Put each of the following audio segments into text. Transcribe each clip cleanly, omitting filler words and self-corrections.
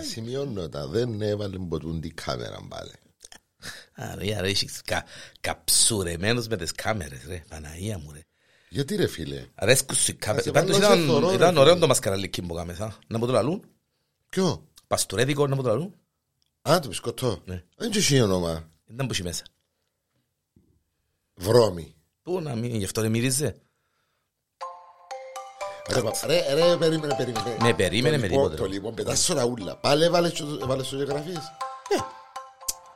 τα σημειώνω τα. Δεν έβαλε ποτούν την κάμερα πάλι. Άρα είσαι καψουρεμένος με τις κάμερες ρε, Παναγία μου ρε. Γιατί ρε φίλε. Αρέσκουν στις κάμερες. Πάντως ήταν ωραίο το μασκαραλίκι που κάμεσα. Να μου το λαλούν. Ποιο. Παστουρέδικο να μου το λαλούν. Α, το πισκοτώ. Δεν είχε όνομα. Ήταν που είχε μέσα. Βρώμη. Πού να μην, γι' αυτό δεν μυρίζε. Ρε, περίμενε. Ναι, περίμενε με τίποτε. Το λοιπόν, πετάσω ραούλα. Πάλι έβαλες τις γραφίες.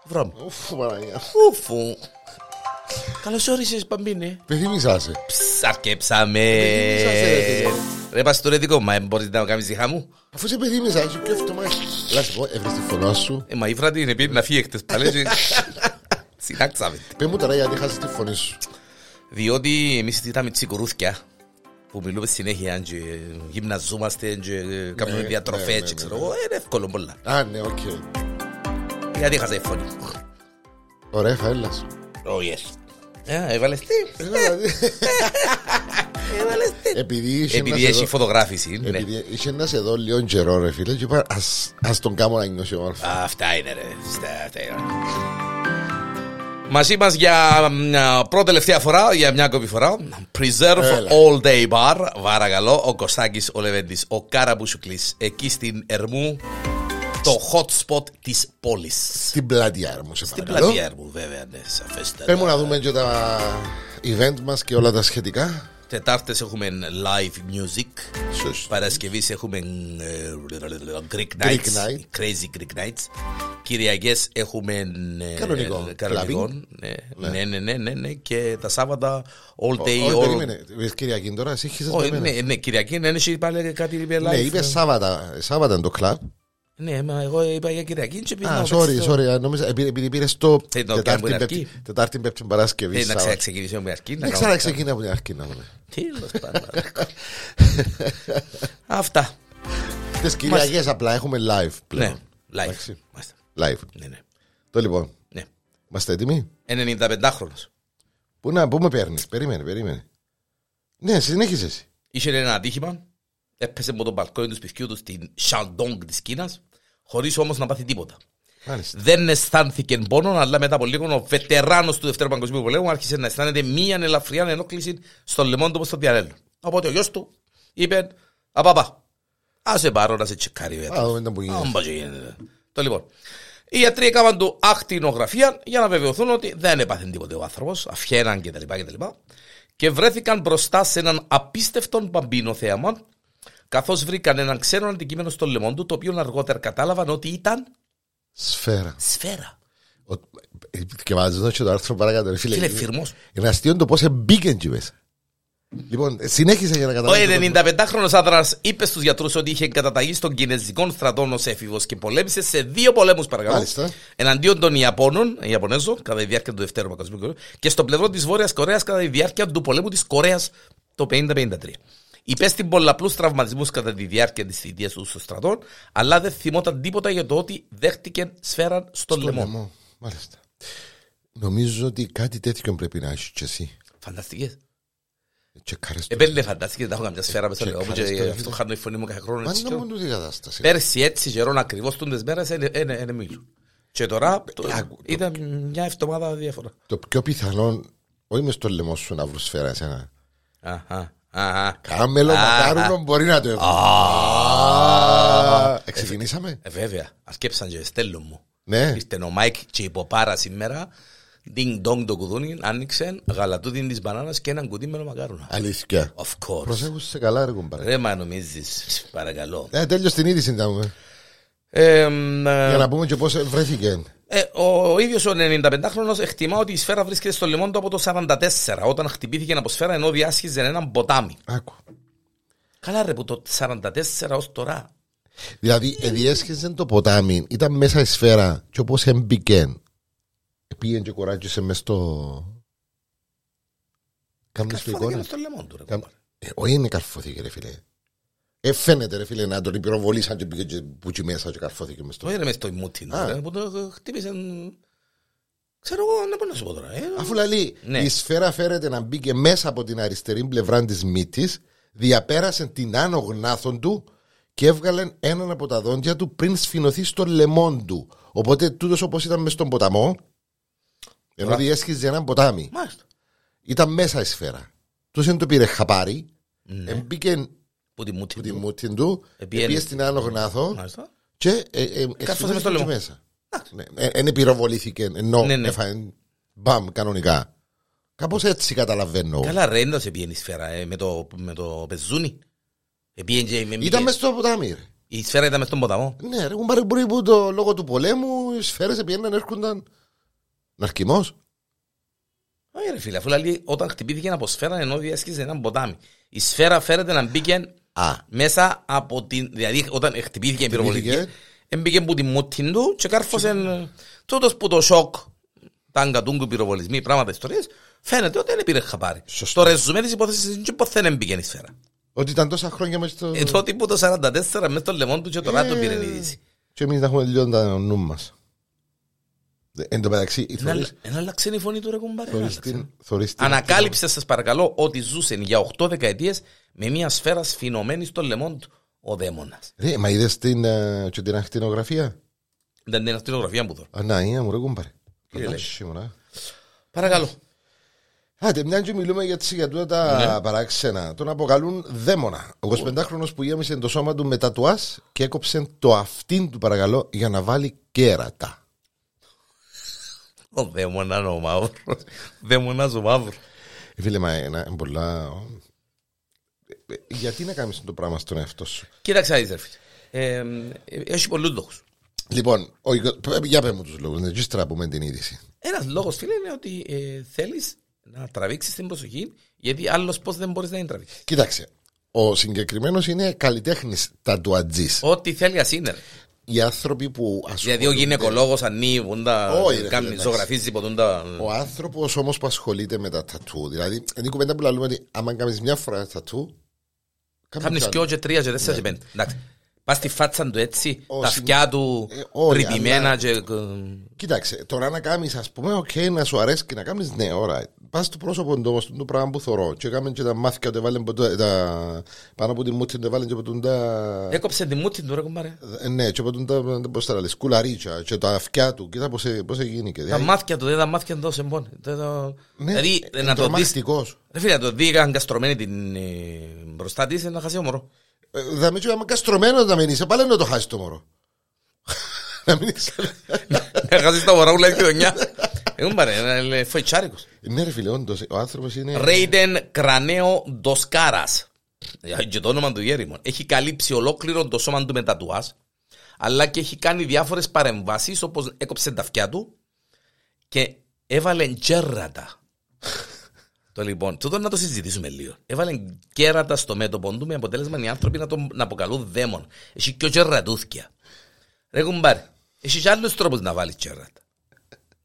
Βρώμη. Ουφου, Παναγία. Ουφου. Καλώς όρισες, Παμπίνε. Πεθυμίσασε. Αρκέψαμε. Ρε, παστορετικό, μα μπορείς να κάνεις τη χάμου. Αφού σε πεθυμίσα, είσαι πιο ευτομάχη. Λάς, έβρες τη φωνά σου. Μα η φράτη είναι πήρε να φύγει εκτες παλές. Συνάξαμε. Πες μου τώρα γιατί χάσεις τη φωνή σου. Διότι εμείς ήταν τσικουρούθκια που μιλούμε συνέχεια και γυμναζόμαστε και κάνουμε διατροφές και ξέρω εγώ. Είναι εύκολο πολλά. Α, ναι, οκ. Γιατί χάσα η φωνή. Ωραία, φαέλας. Έβαλες τι. Επειδή έχει φωτογράφηση. Επειδή είχε ένας εδώ λιόν καιρό ρε φίλε και είπα ας τον κάνω να νιώσει όμορφα. Αυτά είναι ρε. Μαζί μας για πρώτη τελευταία φορά, για μια ακόμη φορά, Preserve All Day Bar, παρακαλώ, ο Κωστάκης, ο Λεβέντης, ο Κάραμπουσουκλής, εκεί στην Ερμού, το hot spot της πόλης. Στην πλατεία Ερμού, σε παρακαλώ. Στην πλατεία Ερμού, βέβαια, ναι, σαφέστατα. Πρέπει να δούμε και τα event μας και όλα τα σχετικά. Τετάρτες έχουμε live music. Παρασκευής έχουμε Greek nights. Crazy Greek nights. Κυριακές έχουμε κανονικών. Ναι. Και τα Σάββατα all day. Βες Κυριακή τώρα, εσύ έχεις εσμένα. Ναι, Κυριακή είναι εσύ πάλι κάτι live. Ναι, είπες Σάββατα. Σάββατα είναι το κλαμπ. Ναι, μα εγώ είπα για Κυριακή. Α, sorry, νόμιζα, επειδή πήρες το Τετάρτη, Πέμπτη, Παρασκευή. Να ξαναξεκινήσω με αρκή. Να ξαναξεκινήσω με αρκή. Τέλος πάντων. Αυτά. Τις Κυριακές απλά έχουμε live πλέον. Ναι, live. Το λοιπόν, είμαστε έτοιμοι. 95χρονος. Πού με παίρνεις, περίμενε. Ναι, συνέχισε εσύ. Είχε ένα ατύχημα. Έπεσε από τον μπαλκόνι του σπιτιού του στην Σαντόνγκ της Κίνας, χωρίς όμως να πάθει τίποτα. Μάλιστα. Δεν αισθάνθηκε πόνο, αλλά μετά από λίγο ο βετεράνος του Δευτέρου Παγκοσμίου Πολέμου άρχισε να αισθάνεται μία ελαφριά ενόχληση στο λαιμό του όπως στο διαρρέλο. Οπότε ο γιος του είπε: Απαπά, άσε πάρω να σε τσεκάρει. Λοιπόν, οι γιατροί έκαναν του ακτινογραφία για να βεβαιωθούν ότι δεν έπαθε τίποτα ο άνθρωπος, αφιέραν κτλ. Και βρέθηκαν μπροστά σε έναν απίστευτον μπαμπίνο θέαμα. Καθώς βρήκαν έναν ξένο αντικείμενο στο λαιμό του, το οποίο αργότερα κατάλαβαν ότι ήταν σφαίρα. Και βάζω και το άρθρο παρακάτω. Φίλε, φυρμός. Είναι αστείο το πώς μπήκαν και μέσα. Λοιπόν, συνέχισε για να καταλάβει. Ο 95χρονος άνδρας είπε στους γιατρούς ότι είχε καταταγεί στον Κινέζικο στρατό ως έφηβος και πολέμησε σε 2 πολέμους παρακαλώ. Εναντίον των Ιαπωνέζων κατά τη διάρκεια του Δευτέρου Παγκοσμίου Πολέμου και στο πλευρό της Βόρειας Κορέας κατά τη διάρκεια του πολέμου της Κορέας το 50-53. Υπέστη πολλαπλούς τραυματισμούς κατά τη διάρκεια της θητείας του στο στρατό, αλλά δεν θυμόταν τίποτα για το ότι δέχτηκαν σφαίρα στο λαιμό. Μάλιστα. Νομίζω ότι κάτι τέτοιο πρέπει να έχεις και εσύ. Φανταστικές. Επέλεγε φανταστικές, να έχω καμιά σφαίρα μέσα στο λαιμό και αυτό χάνω η φωνή μου κάθε χρόνο. Μα να μου τούτη κατάσταση. Πέρσι έτσι γερόν ακριβώς τούντες μέρες είναι μίλιο. Και τώρα ήταν μια εβδομάδα διαφορά. Το πιο πιθανόν, όχι μες στο λαιμό σου να βρω σφαίρα εσένα. Κάμελο μακάρουνο μπορεί να το έχω. Εξεκινήσαμε. Βέβαια, αρκέψαν και στέλνω μου. Ήρθε ο Μάικ και υποπάρα σήμερα. Ding-dong το κουδούνι, άνοιξε γαλατούδιν της μπανάνας και έναν κουτί με το μακάρουνο. Αλήθεια. Of course. Προσέχουσε καλά έργο παρακαλώ. Ρε μα νομίζεις, παρακαλώ. Τέλειως την είδηση ήταν. Για να πούμε και πώς βρέθηκε. Ο ίδιος ο 95χρονος εκτιμά ότι η σφαίρα βρίσκεται στο λαιμό του από το 44 όταν χτυπήθηκε από σφαίρα ενώ διάσχιζε έναν ποτάμι. Άκου. Καλά ρε που το 44 ως τώρα. Δηλαδή διέσχιζε το ποτάμι, ήταν μέσα η σφαίρα και όπως έμπηκε πήγαινε και κοράκισε μες στο... Καρφώθηκε μες στο λαιμό του ρε. Όχι είναι καρφώθηκε ρε φίλε. Φαίνεται ρε φίλε να τον πυροβολήσαν και πήγε πουτσι μέσα και καρφώθηκε μες το... Όχι ρε μες το ημούτι, που το χτύπησαν... Ξέρω εγώ να πω να σου πω τώρα. Αφού λαλεί, η σφαίρα φέρεται να μπήκε μέσα από την αριστερή πλευρά της μύτης, διαπέρασε την άνω γνάθον του και έβγαλε έναν από τα δόντια του πριν σφινωθεί στο λαιμόν του. Οπότε τούτος όπως ήταν μες στον ποταμό, ενώ διέσχιζε έναν ποτάμι. Μάλιστα. Ήταν μέσα η σφαίρα. Τους δεν το πήρε χαπάρι, μπήκε που τη μούτη του, πήγε στην άλλο γνάθο και σφινώθηκε μέσα. Εν πυροβολήθηκε, ενώ έφαγε μπαμ κανονικά. Κάπως έτσι καταλαβαίνω. Καλά ρε, δεν σε πήγαινε η σφαίρα με το πεζούνι. Ήταν μες στο ποτάμι ρε. Η σφαίρα ήταν μες στον ποταμό. Ναι ρε, μπορεί που το λόγω του πολέμου οι σφαίρες πήγαιναν, έρχονταν. Ναρκιμός. Όχι ρε φίλε, αφού λέει όταν χτυπήθηκε από σφαίρα ενώ διέσχιζε έναν ποτάμι. Η σφαίρα φέρεται να μπήκε μέσα από την... Δηλαδή όταν χτυπήθηκε η πυροβολική μπήκε που τη μούτη του και κάρφωσε τούτος που το σοκ. Τάγκα, τούγκου, πυροβολισμοί, πράγματα, ιστορίες, φαίνεται ότι δεν πήρε χαπάρι. Στο ρεζουμέ της υπόθεσης ποτέ δεν μπήκε η σφαίρα. Ότι ήταν τόσα χρόνια μέσα στο. Τότε που το 1944 μέσα στο λαιμόν του και το ράτο πήρε η είδηση. Και εμείς να έχουμε τελειώσει το νου μας. Εν τω μεταξύ. Ένα αλλάξε η φωνή του ρε κουμπάρι. Ανακάλυψε, σας παρακαλώ, ότι ζούσε για 8 δεκαετίες με μια σφαίρα σφινωμένη στο λαιμόν του ο δαίμονας. Ρε, μα είδες την ακτινογραφία. Δεν είναι ακτινογραφία που δω. Ναι, είναι μου ρε κουμπάρι. Παρακαλώ. Άντε, μια και μιλούμε για τούτα τα παράξενα. Τον αποκαλούν δαίμονα. Ο 25χρονος που γέμισε το σώμα του με τατουάζ και έκοψε το αυτήν του, παρακαλώ, για να βάλει κέρατα. Ο δαίμονα ο μαύρος. Δαίμονας ο μαύρος. Φίλε, μα είναι πολλά. Γιατί να κάνεις το πράγμα στον εαυτό σου. Κοίταξε, Άιζερ. Έχει πολλούς λόγους. Λοιπόν, για πες μου τους λόγους, δεν τραβούμε την είδηση. Ένας λόγος, φίλε, είναι ότι θέλεις να τραβήξεις την προσοχή, γιατί άλλος πώς δεν μπορείς να την τραβήξεις. Κοίταξε, ο συγκεκριμένος είναι καλλιτέχνης τατουατζής. Ό,τι θέλει ας είναι. Οι άνθρωποι που ασχολούνται. Γιατί ο γυναικολόγος ανήβουν τα. Ζωγραφίζει, ποτούν τα. Ο άνθρωπος όμως που ασχολείται με τα τατού. Δηλαδή, είναι η κουβέντα που λέμε ότι άμα κάνεις μια φορά τατού. Κάνεις και όχι 3, 4, 5. Πας στη φάτσα του έτσι, τα αυτιά του ρυπημένα και... Κοίταξε, τώρα να κάνεις ας πούμε, να σου αρέσει και να κάνεις, ναι, ωραία. Πας στο πρόσωπο του όμως, το πράγμα που θωρώ. Και έκαμε και τα μάθηκα, πάνω από τη μούτη του έβαλαν και ποτούν τα... Έκοψε τη μούτη του ρε κουμπάρε. Ναι, και ποτούν τα, πώς τα λες, κουλαρίτσα και τα αυτιά του, κοίτα πώς έγινε. Τα μάθηκα του, δεν τα μάθηκα τόσο εμπόνι. Δηλαδή, να το δεις... Ρε φίλε, να το δει αγκαστρωμένη την μπροστά της, να χάσει ο μωρό. Θα μην είσαι καστρωμένος να μην είσαι, πάλι να το χάσεις το μωρό. Να μην είσαι. Να χάσεις το μωρό, ουλάει και δονιά. Εγώ πάρε, φοητσάρικος. Ναι ρε φίλε, όντως, ο άνθρωπος είναι... Ρέιντεν Κρανέο Ντοσκάρας. Και το όνομα του Γέριμον. Έχει καλύψει ολόκληρο το σώμα του με τατουάζ, αλλά και έχει κάνει διάφορες παρεμβάσεις, όπως έκοψε τα αυτιά του και έβαλε τζέρατα. Το λοιπόν, τούτο να το συζητήσουμε λίγο. Έβαλε κέρατα στο μέτωπο του με αποτέλεσμα οι άνθρωποι να αποκαλούν δαίμον. Έχει και κερατούθκια. Ρε κουμπάρ, έχει και άλλους τρόπους να βάλεις κέρατα.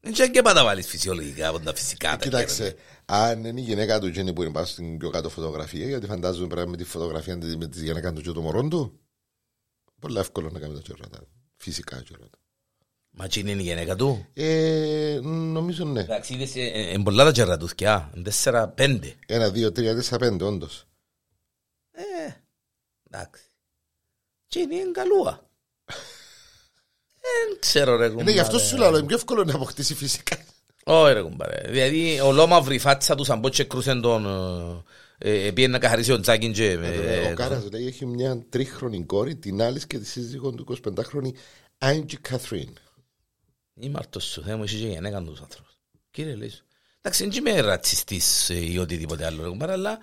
Δεν και πάντα βάλεις φυσιολογικά από τα φυσικά. Κοιτάξτε, αν είναι η γυναίκα του Τζένι που είναι πάνω στην πιο κάτω φωτογραφία, γιατί φαντάζομαι πρέπει με τη φωτογραφία με τη γυναίκα του και το μωρό του, πολύ εύκολο να κάνει τα κέρατα. Φυσικά κέρατα. Μα τι είναι η γυναίκα του? Νομίζω ναι. Εντάξει, είδες πολλά τα τζερατούθκια, 4-5. 1, 2, 3, 4, 5 όντως. Εντάξει. Τι είναι εγκαλούα. Δεν ξέρω ρε κουμπάρε. Είναι γι' αυτό σου λέω, είναι πιο εύκολο να αποκτήσει φυσικά. Όχι ρε κουμπάρε. Δηλαδή ολόμαυρη φάτσα του σαν πότσο κρούσεν τον... Επειδή να καθαρίσει ο Τζάκιν και... Ο Κάρας λέει έχει μια 3χρονη κόρη, την άλλη και τη σύζυγον του 25χρονη Άντζη Καθρίν. Είμαι αρτός σου, θέλω εσύ και γενέκαν τους άνθρωπους. Κύριε Λέσου. Εντάξει, δεν είμαι ρατσιστής ή οτιδήποτε άλλο, αλλά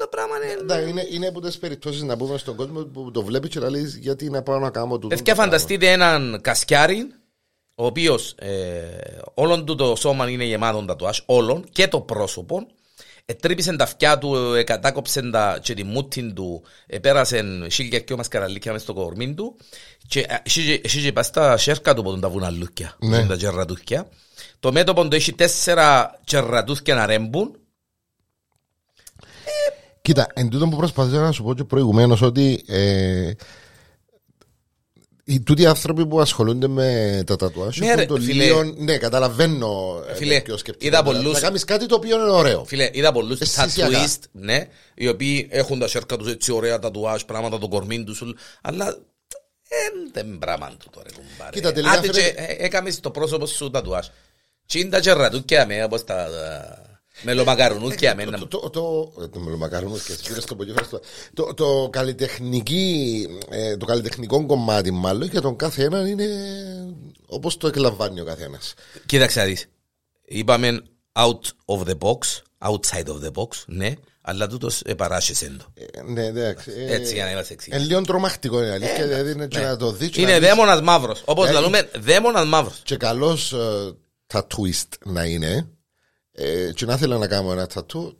το πράγμα είναι... Είναι από τις περιπτώσεις να πούμε στον κόσμο που το βλέπει και να λέει γιατί να πάω να κάνω τούτο. Ευκαι φανταστείτε έναν κασκιάρι, ο οποίος όλον του το σώμα είναι γεμάτο τατουάζ, όλον και το πρόσωπο, τρύπησε τα αυτιά του, κατάκοψε τη μούτη του, πέρασε σίλια και μασκαραλίκια μες στο κορμί του και είχε πάει στα σέρκα του τα βουναλούκια, τα τζερρατούκια. Το μέτωπο του έχει 4 τζερρατούκια να ρέμπουν. Κοίτα, εν τούτο που προσπαθούσα να σου πω και προηγουμένως ότι Οι τούτοι άνθρωποι που ασχολούνται με τα τατουάζ. Ναι, ναι, καταλαβαίνω. Φίλε, είδα πολλούς. Να κάνεις κάτι το οποίο είναι ωραίο. Φίλε, είδα πολλούς τατουίστ, ναι, οι οποίοι έχουν τα σέρκα τους έτσι ωραία τατουάζ, πράγματα, το κορμί τους. Αλλά δεν πράγμα του τώρα. Κοίτα, τελικά. Έκαμες το πρόσωπο σου τατουάζ. Τσίντα τσερρατούκια με, όπως τα. Μελομακαρονούθια. Το μελομακαρονούθια. Το καλλιτεχνικό κομμάτι, μάλλον για τον κάθε έναν είναι όπως το εκλαμβάνει ο καθένας. Κοίταξε να δεις. Είπαμε out of the box, outside of the box, ναι, αλλά τούτος επαράσχεσαι το. Ναι, εντάξει. Έτσι για να είμαστε εξής. Είναι λίγο τρομακτικό, είναι αλήθεια. Δηλαδή είναι και να το δεις. Είναι δαίμονας μαύρος. Όπως λέμε, δαίμονας μαύρος. Και καλός τατουίστ να είναι. Και να ήθελα να κάνω ένα τατού,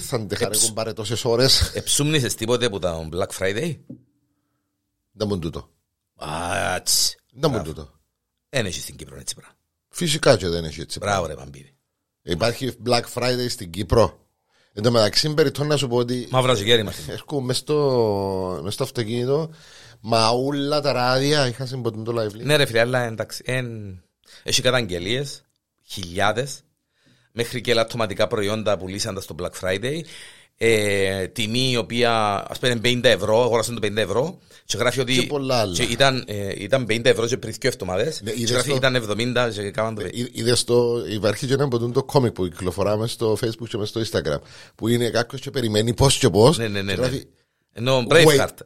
θα τεχαρήκουν πάρε τόσες ώρες. Εψούμνησες τίποτε από τον Black Friday? Δεν μου τούτο. Άτσι. Δεν μου τούτο. Εν έχεις στην Κύπρο έτσι πράγμα. Φυσικά και δεν έχεις έτσι πράγμα. Μπράβο ρε Παμπύρη. Υπάρχει Black Friday στην Κύπρο. Εν τω μεταξύ περιττώ να σου πω ότι μαύρα ζυγέρι είμαστε. Έρχομαι μες στο αυτοκίνητο. Μα όλα τα ράδια είχα συμποτεινό το live. Ναι ρε φίλε, αλλά εντάξει. Έχει καταγγελίες, χιλιάδες. Μέχρι και λαττωματικά προϊόντα πουλήσαντα στο Black Friday. Τιμή η οποία, ας πούμε, 50 ευρώ, αγοράσαν το 50 ευρώ. Και γράφει ότι και και ήταν 50 ευρώ και πριν 2 εβδομάδες. Ναι, και γράφει ότι ήταν 70 και κάμαν το. Είδες το, υπάρχει και ένα μποντούν το κόμικ που κυκλοφοράμε στο Facebook και στο Instagram. Που είναι κάποιος και περιμένει πώς και πώς. Ναι, ναι, ναι. Γράφει, no, Braveheart.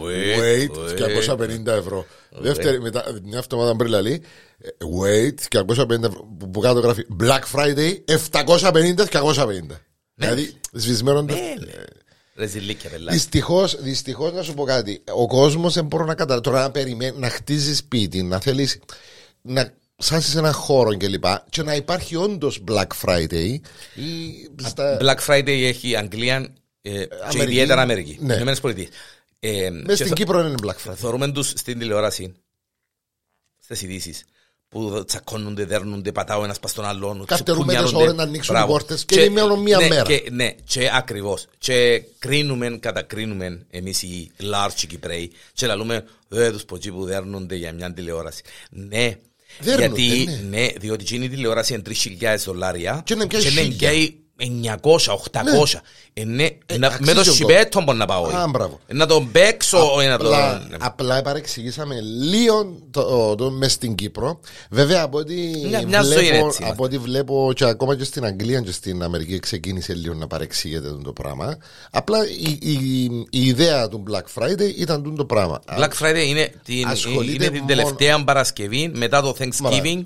Wait, 250 ευρώ. Δεύτερη, μετά, μια εβδομάδα πριν λαλεί, wait, 250 ευρώ. Που κάτω γράφει Black Friday, 750-250. Δηλαδή, σβησμένο. Δυστυχώς, να σου πω κάτι. Ο κόσμος δεν μπορεί να καταλάβει. Τώρα να περιμένει, να χτίζει σπίτι, να θέλει να σάσεις έναν χώρο και λοιπά, και να υπάρχει όντως Black Friday. Black Friday έχει Αγγλία. Και ιδιαίτερα Αμερική, ναι. Ηνωμένες Πολιτείες. Μες στην Κύπρο είναι Black Friday. Θεωρούμε τους στην τηλεόραση, στις ειδήσεις, που τσακώνονται, δέρνονται, πατάω ένας πας στον άλλον. Καυτερούμε τις ώρες να ανοίξουν οι πόρτες και είναι μία μέρα. Ναι, και ακριβώς. Και κρίνουμε, κατακρίνουμε εμείς οι large Κυπραίοι και λαλούμε τους ποτσί που δέρνονται για μια τηλεόραση. Ναι. Δέρνονται, ναι. Διότι η τηλεόραση είναι $3,000 και είναι πια 900-800. Με το σιπέτο μπορεί να πάω. Να τον παίξω. Απλά παρεξηγήσαμε λίγο το μες στην Κύπρο. Βέβαια από ό,τι βλέπω και ακόμα και στην Αγγλία και στην Αμερική ξεκίνησε λίγο να παρεξηγείται το πράγμα. Απλά η ιδέα του Black Friday ήταν το πράγμα. Black Friday είναι την τελευταία Παρασκευή μετά το Thanksgiving.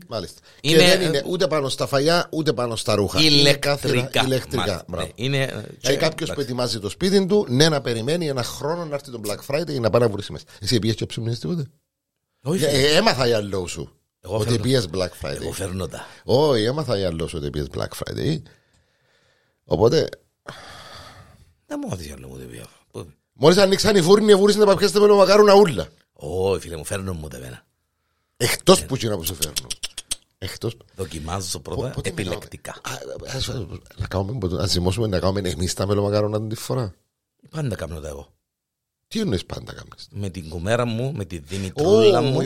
Και δεν είναι ούτε πάνω στα φαγιά ούτε πάνω στα ρούχα. Ηλεκτρικά. Κάποιος που ετοιμάζει το σπίτι του, ναι, να περιμένει ένα χρόνο να έρθει τον Black Friday να πάει να βρει μέσα. Εσύ πήγες και ψήμνες τίποτε? Όχι. Έμαθα για λόγου σου ότι πήγες Black Friday. Εγώ φέρνω τα. Όχι, έμαθα για λόγου σου ότι πήγες Black Friday. Οπότε δεν μου έδειξε λόγου ότι πήγα. Μόλις ανοίξαν οι φούρνοι, οι βούρνοι να παπιάσετε με το μακάρονα ούλα. Όχι φίλε μου, φέρνω μου τα μένα. Εκτός που κοινά που σου φέρνω. Δοκιμάζω πρώτα επιλεκτικά. Να ζυμώσουμε να κάνουμε εμείς τα μελομακάρονα τη φορά. Πάντα κάνω τα εγώ. Τι εννοείς πάντα κάνεις? Με την κουμέρα μου, με τη δημητρούλα μου,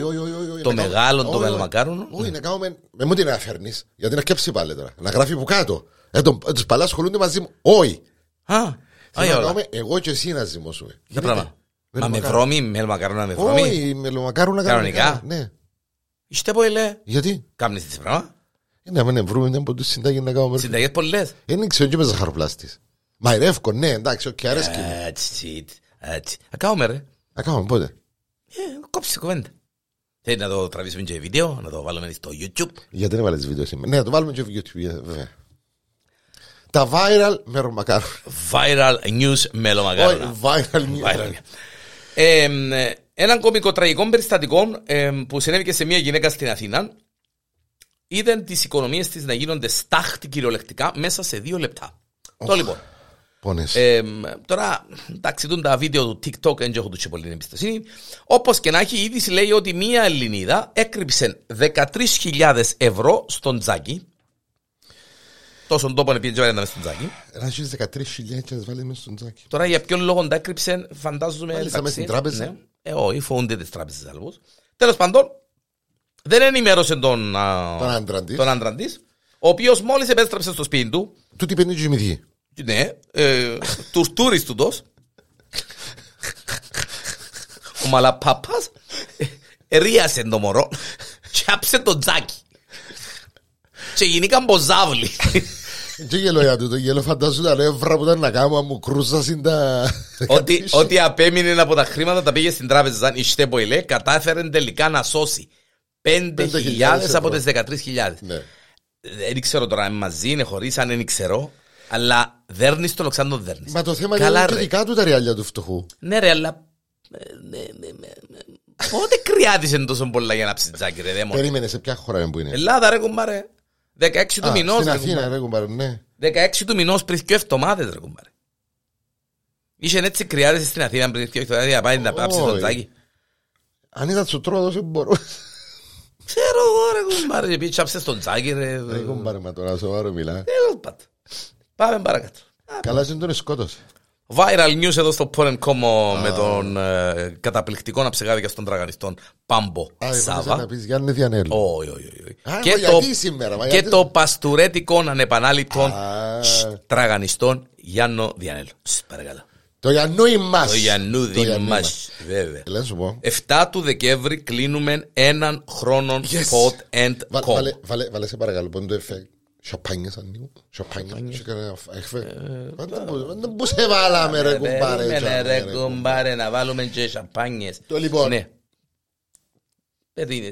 το μεγάλο το μελομακάρονο. Όχι, να κάνουμε. Με μου τι να φέρνεις, γιατί να σκέψει πάλι τώρα. Να γράφει που κάτω. Τους παλά ασχολούνται μαζί μου. Όχι. Εγώ και εσύ να ζυμώσουμε. Για πράγμα. Μα με βρώμη, μελομακάρονα με βρώμη. Όχι, μελομακάρονα κανονικά. Είστε πω ελέ. Γιατί? Κάμνεις τις πράγμα. Ναι, μεν βρούμε μια από τις συνταγές να κάνουμε. Συνταγές πολλές. Είναι ξέρω και με ζαχαροπλάστης. Μα ρεύκο, ναι, εντάξει, και αρέσκει. Έτσι. Ακάουμε ρε. Ακάουμε πότε? Κόψε κουβέντα. Θέλει να το τραβήσουμε και βίντεο, να το βάλουμε στο YouTube. Γιατί δεν βάλεις βίντεο σήμερα? Ναι, να το βάλουμε και YouTube, βέβαια. Τα viral μελομακάρονα. Viral news μελομακάρονα. Viral news. Έναν κωμικοτραγικό περιστατικό που συνέβηκε σε μια γυναίκα στην Αθήνα. Είδαν τις οικονομίες της να γίνονται στάχτη κυριολεκτικά μέσα σε 2 λεπτά. Το λοιπόν. Πόνες. Τώρα, ταξιδούν τα βίντεο του TikTok, δεν έχω τούτο πολύ εμπιστοσύνη. Όπως και να έχει, η είδηση λέει ότι μια Ελληνίδα έκρυψε 13.000 ευρώ στον τζάκι. Τόσο τόπο είναι πήγαινε να στην τζάκι. Ένας 13.000 βάλει μέσα στον τζάκι. Τώρα για ποιον λόγο τα έκρυψε, φαντάζομαι. Μάλιστα μέσα στην τράπεζα. Όχι, φοβούνται τις τράπεζες αλβούς. Τέλος πάντων, δεν ενημέρωσε τον άντρα της, ο οποίος μόλις επέστρεψε στο σπίτι του. Του τι πέντε γυμηθεί. Ναι, τους τουρίστουτος. Ο μαλαπάπας ρίασε το μωρό και άψε το τζάκι. Και γίνηκαν ποζάβλοι. Και γελό για τούτο, γελό φαντάζονταν εύρα που ήταν να κάνω, αν μου κρούσασαν τα... Ό,τι απέμεινε από τα χρήματα τα πήγε στην τράπεζα, σαν Ιστέ Ποηλέ, κατάφερε τελικά να σώσει 5.000 από τις 13.000. Δεν ξέρω τώρα αν μαζί είναι, χωρίς, αν δεν ξέρω, αλλά δέρνεις τον Οξάντο δέρνεις. Μα το θέμα είναι και δικά του τα ριάλια του φτωχού. Ναι ρε, αλλά... Πότε κρυάτησαν τόσο πολλά για να ψητζάκι ρε δαίμονα. Περίμενε σε ποια χώρα που είναι. Ελλάδα ρε κουμπάρε. 16 του μηνός. Στην Αθήνα ρε κουμπάρε, ναι. 16 του μηνός πριν 2 εβδομάδες ρε κουμπάρε. Ήσαν έτσι κρυάτησαν στην Αθήνα πριν 2 εβδομάδες να πάει να ψητζάκι το τζάκι. Αν ήταν στο τρόδο δεν μπορούσα. Ξέρω εγώ ρε κουμπάρε. Επίσης ψάψες το τζάκι ρε. Ρε κουμπάρε μα τώρα σοβαρό μιλά. Πάμε παρακάτω. Καλά δεν τον σκότωσε. Viral news εδώ στο Porn.com με τον καταπληκτικό να ψεγάδι και στον τραγανιστόν Πάμπο Σάβα. Να πεις Γιάννη Διανέλη. Και το παστουρέτικο ανεπανάληπτον τραγανιστόν Γιάννο Διανέλη. Παρακαλώ. Το Γιαννούι μας. Το Γιαννούδι μας. Βέβαια. 7 του Δεκέμβρη κλείνουμε έναν χρόνο Pot&Com. Βάλε σε παρακαλώ πόντο εφέ. Σοπάνιες ανοίγουν, σοπάνιες πού σε βάλαμε ρε κουμπάρε. Περίμενε ρε κουμπάρε να βάλουμε και σοπάνιες. Το λοιπόν. Ναι.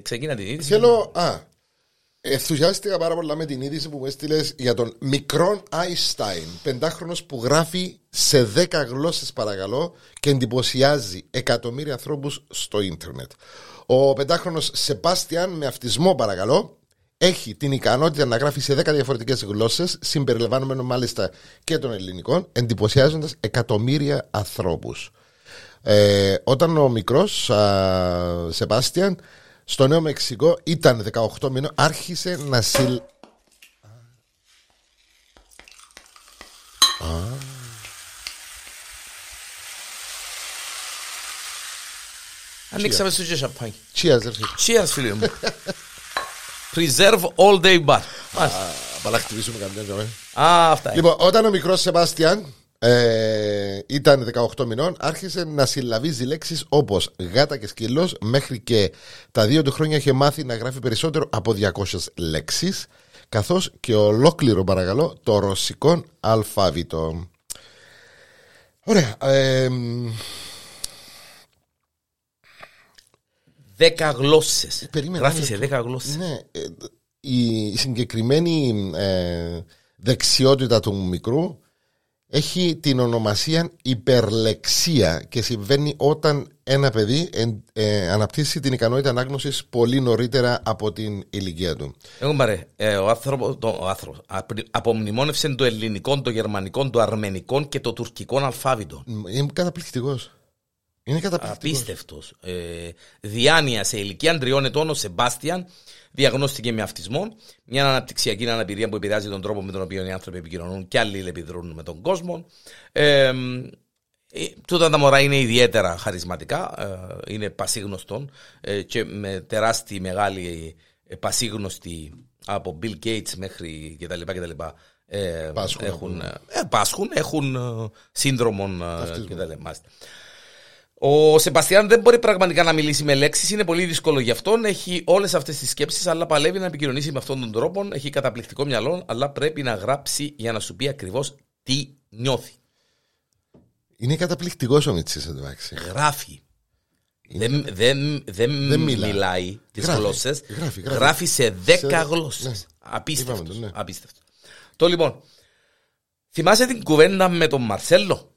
Ξεκίνα την είδηση. Θέλω, ενθουσιάστηκα πάρα πολλά με την είδηση που μου έστειλες για τον μικρόν Άινστάιν, πεντάχρονος που γράφει σε 10 γλώσσες παρακαλώ και εντυπωσιάζει εκατομμύρια ανθρώπους στο ίντερνετ. Ο πεντάχρονος Σεμπάστιαν με αυτισμό παρακαλώ έχει την ικανότητα να γράφει σε 10 διαφορετικές γλώσσες, συμπεριλαμβανομένων μάλιστα και των ελληνικών, εντυπωσιάζοντας εκατομμύρια ανθρώπους. Όταν ο μικρός Σεμπάστιαν στο Νέο Μεξικό ήταν 18 μήνων, άρχισε να ανοίξαμε στο σαμπάνι. Cheers, φίλοι μου. Preserve All Day Bar. Απαλλακτηρίζουμε καμιά. Αυτά. Λοιπόν, όταν ο μικρός Σεμπάστιαν ήταν 18 μηνών, άρχισε να συλλαβίζει λέξεις όπως γάτα και σκύλος. Μέχρι και τα 2 του χρόνια είχε μάθει να γράφει περισσότερο από 200 λέξεις, καθώς και ολόκληρο παρακαλώ το ρωσικό αλφάβητο. Ωραία. 10 γλώσσες. Γράφει σε 10 γλώσσες. Ναι. Η συγκεκριμένη δεξιότητα του μικρού έχει την ονομασία υπερλεξία και συμβαίνει όταν ένα παιδί αναπτύσσει την ικανότητα ανάγνωσης πολύ νωρίτερα από την ηλικία του. Εγώ μπαρε, ο άνθρωπος απομνημόνευσε το ελληνικό, το γερμανικό, το αρμενικό και το τουρκικό αλφάβητο. Είμαι καταπληκτικός. Είναι απίστευτος. Διάνοια σε ηλικία 3 ετών ο Σεμπάστιαν διαγνώστηκε με αυτισμό, μια αναπτυξιακή αναπηρία που επηρεάζει τον τρόπο με τον οποίο οι άνθρωποι επικοινωνούν και άλλοι επιδρούν με τον κόσμο. Τούτα τα μωρά είναι ιδιαίτερα χαρισματικά, είναι πασίγνωστον και με τεράστια μεγάλη πασίγνωστη από Bill Gates μέχρι κτλ. Πάσχουν, έχουν σύνδρομο κτλ. Ο Σεμπαστιάν δεν μπορεί πραγματικά να μιλήσει με λέξεις, είναι πολύ δύσκολο γι' αυτόν. Έχει όλες αυτές τις σκέψεις, αλλά παλεύει να επικοινωνήσει με αυτόν τον τρόπο. Έχει καταπληκτικό μυαλό, αλλά πρέπει να γράψει για να σου πει ακριβώς τι νιώθει. Είναι καταπληκτικός ο Μιτσής, εντάξει. Γράφει. Δεν μιλάει τις γλώσσες. Γράφει σε 10 γλώσσες. Απίστευτο. Το λοιπόν. Θυμάσαι την κουβέντα με τον Μαρσέλο.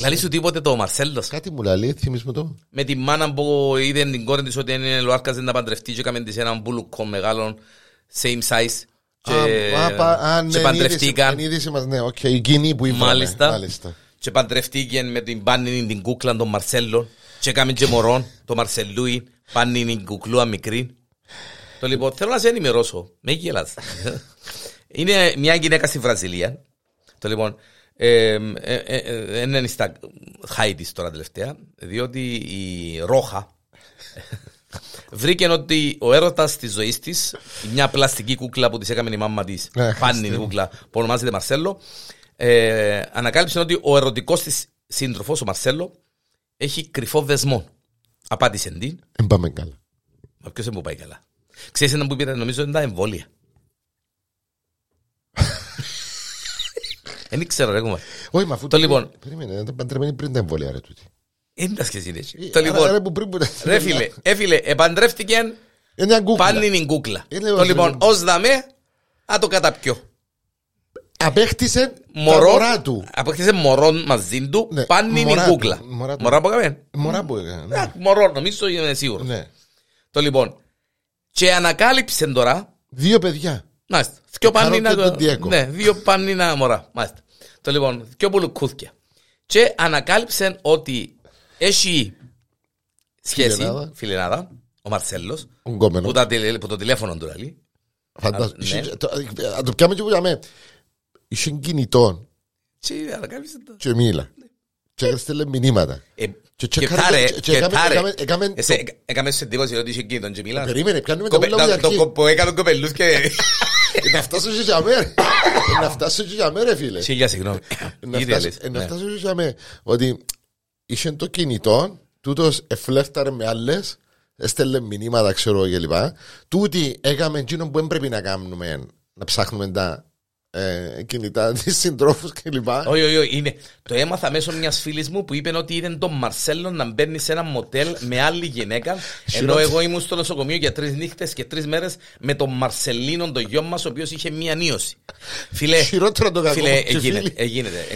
Λαλείς σου τίποτε το Μαρσέλος. Κάτι μου λαλεί, θυμίσαι με το. Με τη μάνα που είδε την κόρη της ότι είναι λοάρκαζε να παντρευτεί και έκαμε της έναν μπουλουκό μεγάλο same size και παντρευτήκαν. Η Γκίνη που είπαμε. Και παντρευτήκαν με την πάνινη την κούκλα των Μαρσέλων και έκαμε και μωρών το Μαρσελούι πάνινη κουκλούα μικρή. Το λοιπόν θέλω να σε ενημερώσω. Με γελάς. Είναι μια γυναίκα στη Βραζιλία. Το λοιπόν, δεν είναι στα high της τώρα τελευταία, διότι η Ρόχα βρήκε ότι ο έρωτας της ζωής της, μια πλαστική κούκλα που της έκαμε η μάμμα της, πάνινη κούκλα που ονομάζεται Μαρσέλο, ανακάλυψε ότι ο ερωτικός της σύντροφος, ο Μαρσέλο, έχει κρυφό δεσμό. Απάτησε την. Εν πάμε καλά. Μα ποιος δεν μου πάει καλά. Ξέρεις έναν που πήρα, νομίζω είναι τα εμβόλια. Δεν ξέρω, ρε κομμάτι. Όχι, μα αφού το λοιπόν. Περίμενε, ήταν παντρεμένη πριν τα εμβόλια, ρε τούτη. Είναι τα σχέση έτσι. Το λοιπόν, ρε φίλε, έφυλε, επαντρεύτηκε πάνινη κούκλα. Το λοιπόν, ως δαμέ, α το καταπιώ. Απέκτησε μωρό του. Απέκτησε μωρό μαζί του, πάνινη κούκλα. Μωρά που έκαμε. Μωρό, νομίζω, είναι σίγουρο. Το λοιπόν, και ανακάλυψε τώρα δύο παιδιά. Μάλιστα. Δύο πάνινα μωρά. Μάλιστα. Το λοιπόν, πιο πολύ κούθηκε. Και ανακάλυψαν ότι έχει σχέση, φιλενάδα, ο Μαρσέλος, που το τηλέφωνο του λέει. Φαντάζομαι. Αν το πιάμε και που λέμε, είσαι κινητών. Και ανακάλυψε το. Και μίλα. Και έστειλε μηνύματα. Έκαμε σε εντύπωση ότι είσαι κινητών και μίλα. Περίμενε, πιάνουμε τα ούλα από την αρχή. Που έκαναν κοπελούς και... Να φτάσω και για μέρα. Να φτάσω και για μέρα, φίλε. Σίγια, συγγνώμη. Να φτάσω και για μέρα. Ότι είχε το κινητό, τούτος εφλέφταρε με άλλες, έστελνε μηνύματα, ξέρω κλπ. Τούτοι έκαμε εκείνο που δεν πρέπει να κάνουμε, να ψάχνουμε τα κινητά της συντρόφους κλπ. Όχι, είναι. Το έμαθα μέσω μιας φίλης μου που είπε ότι είδε τον Μαρσέλο να μπαίνει σε ένα μοτέλ με άλλη γυναίκα, ενώ εγώ ήμουν στο νοσοκομείο για 3 νύχτες και 3 μέρες με τον Μαρσελίνο, τον γιο μας, ο οποίος είχε μία νίωση. Φίλε, εγίνεται.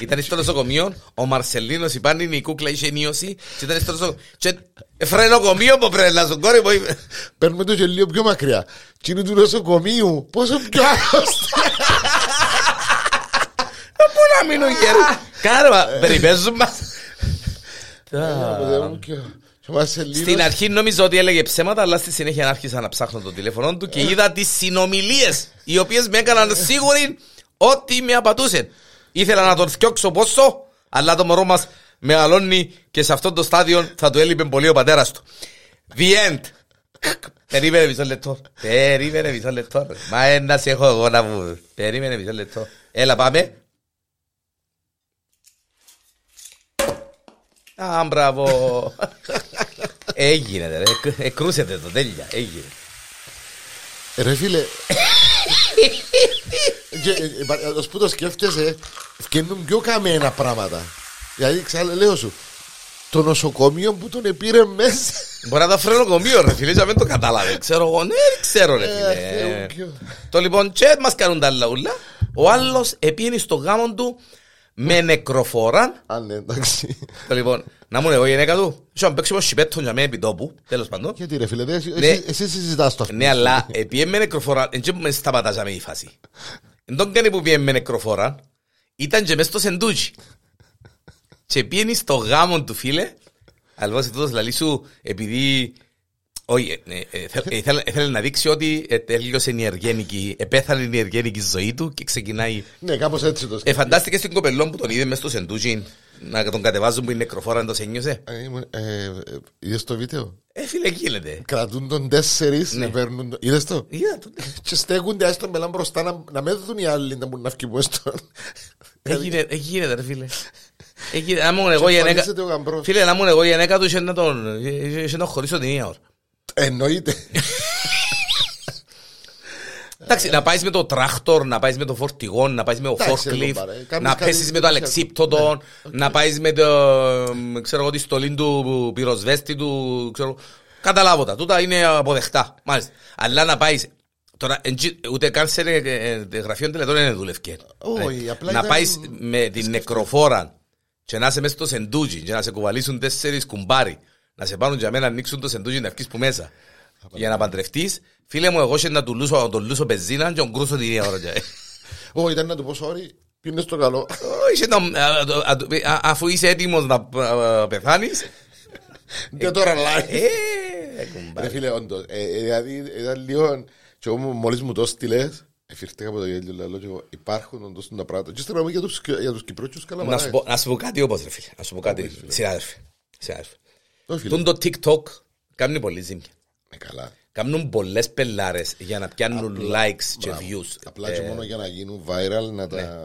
Ήταν στο νοσοκομείο, ο Μαρσελίνος, η πάνινη κούκλα είχε νίωση και ήταν στο νοσοκομείο. Και φρενοκομείο που πρέπει να στον κόρη μου. Παίρνουμε το γελίο πιο μακριά. Τι είναι του νοσοκομείου, πόσο πιο άρρωστα. Πού να μείνω γέρα. Κάρμα, περιπέζουν μας. Στην αρχή νόμιζα ότι έλεγε ψέματα, αλλά στη συνέχεια άρχισα να ψάχνω το τηλέφωνο του και είδα τις συνομιλίες, οι οποίες με έκαναν σίγουροι ότι με απατούσαν. Ήθελα να τον φτιάξω πόσο, αλλά το μωρό μας μεγαλώνει και σε αυτό το στάδιο θα του έλειπε πολύ ο πατέρας του. The end. Περίμενε μισό λεπτό. Περίμενε μισό λεπτό. Μα ένας έχω εγώ να μου. Περίμενε μισό λεπτό. Έλα πάμε. Α, μπράβο. Έγινε ρε. Εκρούσετε το τέλεια. Έγινε. Ρε φίλε... Ως που το σκέφτεσαι, ευκαινούν πιο καμένα πράγματα. Δηλαδή λέω σου, το νοσοκομείο που τον επήρε μέσα. Μπορεί να τα φρενοκομείο ρε φίλε, δεν το κατάλαβε. Ξέρω εγώ, ναι ξέρω ρε φίλε. Το λοιπόν και μας κάνουν τα λαούλα. Ο άλλος επίνει στο γάμο του με νεκροφόρα. Α ναι εντάξει. Το λοιπόν, να μου λέω η γυναίκα του, ίσως αν παίξουμε σιπέττον για μένα επί τόπου, τέλος πάντων. Γιατί ρε φίλε, εσύ συζητάς το αυτό. Ναι αλλά επίεν με νεκροφόρα, έτσι που με σταματάζαμε η φάση. Εν τον κάνει που πιέν με νεκροφόρα, ήταν και μες στο σεντούτσι. Και πιένει στο γάμον του φίλε, αλλά τούτος λαλί σου, επειδή... Όχι, ήθελε να δείξει ότι τέλειωσε η εργένικη, επέθανε η εργένικη ζωή του και ξεκινάει... Ναι, κάπως έτσι το σκέφτηκε. Φαντάστηκε στην κοπελόν που τον είδε μες στο σεντούτσι, να τον κατεβάζουν που είναι νεκροφόρα, να το ένιωσε. Είδες το βίντεο. Φίλε, γίνεται. Κρατούν τον 4, να παίρνουν τον... Είδες το. Και στέγονται άστον μελάν μπροστά να με δουν οι άλλοι να μπορούν να φκυμούν στον... Εγίνεται ρε φίλε. Αν μου εγώ η ενέκα του είχε να τον χωρίσω την ίδια ώρα. Εννοείται. Εντάξει, να πάεις με το τράχτορ, να πάεις με το φορτηγό, να πάεις με το forklift, να πέσεις με το αλεξίπτωτο, να πάεις με τη στολή του πυροσβέστη του. Καταλάβω τα. Τούτα είναι αποδεκτά. Μάλιστα. Αλλά να πάεις. Τώρα, ούτε καν σε γραφείο τελετών δεν δουλεύει. Να πάεις με την νεκροφόρα και να είσαι μέσα στο σεντούτσι και να σε κουβαλήσουν 4 κουμπάρι, να σε πάρουν για μένα να ανοίξουν το σεντούτσι να βγεις που μέσα. Για να παντρευτείς, φίλε μου, εγώ και να του λούσω πεζίνα και να κρούσω την ίδια ώρα. Όχι, ήταν να του πω sorry, πήγαινε στο καλό. Αφού είσαι έτοιμος να πεθάνεις. Και τώρα λάει. Ρε φίλε, όντως, δηλαδή ήταν λίγο Και εγώ μόλις μου το στείλες, εφήρθηκα από το γέλιο, λέω, υπάρχουν όντως τα πράγματα. Και στείλαμε για τους Κυπρότσους καλά μαράκες. Να σου πω κάτι όπως ρε φίλε, να σου πω κάτι, συνάδελφε. Τον το TikTok κάνουν πολλή ζήμια. Καλά. Κάνουν πολλές πελάρες για να πιάνουν likes και views. Απλά και μόνο για να γίνουν viral, να τα...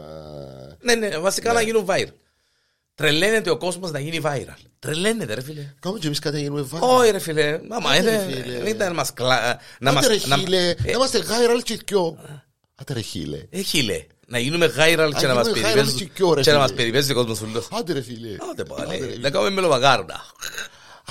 Ναι, βασικά να γίνουν viral. Τρελαίνεται ο κόσμος να γίνει viral. Τρελαίνεται ρε φίλε. Κάμε και εμείς κάτι να γίνουμε viral. Όχι ρε φίλε. Ήταν μας κλα... Άτερε χίλε. Να είμαστε viral και κιό. Άτερε χίλε. Χίλε. Να γίνουμε viral και να μας περιπέζουν. Και να μας περιπέζουν ο κόσμος ούλος. Άτερε φίλε. Να κάνουμε μελομαγάρουνα.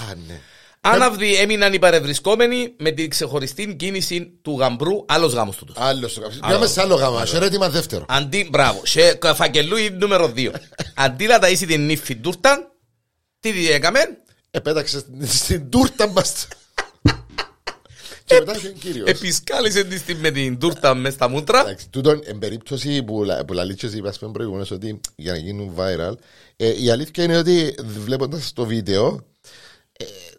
Α ναι. Άναυδοι έμειναν οι παρευρισκόμενοι με την ξεχωριστή κίνηση του γαμπρού, άλλος γάμος του. Άλλος γάμος. Μιλάμε σε άλλο γάμα, σε ρέτημα δεύτερο. Αντί, μπράβο, σε φακελούι νούμερο 2. Αντί να ταΐσει την νύφη τούρτα, τι διέκαμε. Επέταξε στην τούρτα μας. Και μετά είχε κύριος. Επισκάλισε τη με την τούρτα μες στα μούτρα. Εντάξει, τούτον, εν περίπτωση που λαλίτσες είπα προηγουμένως ότι για να γίνουν viral, η αλήθεια είναι ότι βλέποντας το βίντεο.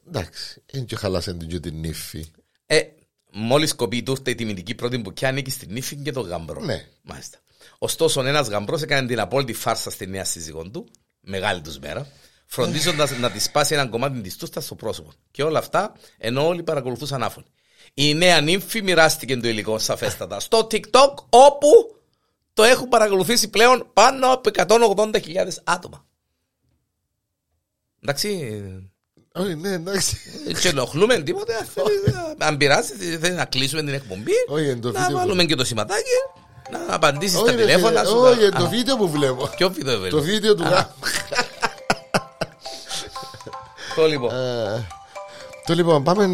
Εντάξει, δεν και χαλάσαν την νύφη. Μόλις κοπεί η τούρτα η τιμητική πρώτη που και ανήκει στην νύφη και τον γαμπρό. Ναι. Μάλιστα. Ωστόσο, ένας γαμπρός έκανε την απόλυτη φάρσα στη νέα σύζυγον του, μεγάλη τους μέρα, φροντίζοντας να τη σπάσει ένα κομμάτι της τούρτας στο πρόσωπο. Και όλα αυτά ενώ όλοι παρακολουθούσαν άφωνοι. Η νέα νύμφη μοιράστηκε το υλικό σαφέστατα στο TikTok, όπου το έχουν παρακολουθήσει πλέον πάνω από 180.000 άτομα. Εντάξει. Όχι, ναι, εντάξει. Και ενοχλούμε τίποτε. Αν πειράζει, θέλει να κλείσουμε την εκπομπή. Να βάλουμε και το σηματάκι. Να απαντήσεις στα τηλέφωνα σου. Όχι, το βίντεο που βλέπω. Ποιο βίντεο βλέπω? Το βίντεο του γάμου. Το λοιπόν. Το λοιπόν, πάμε.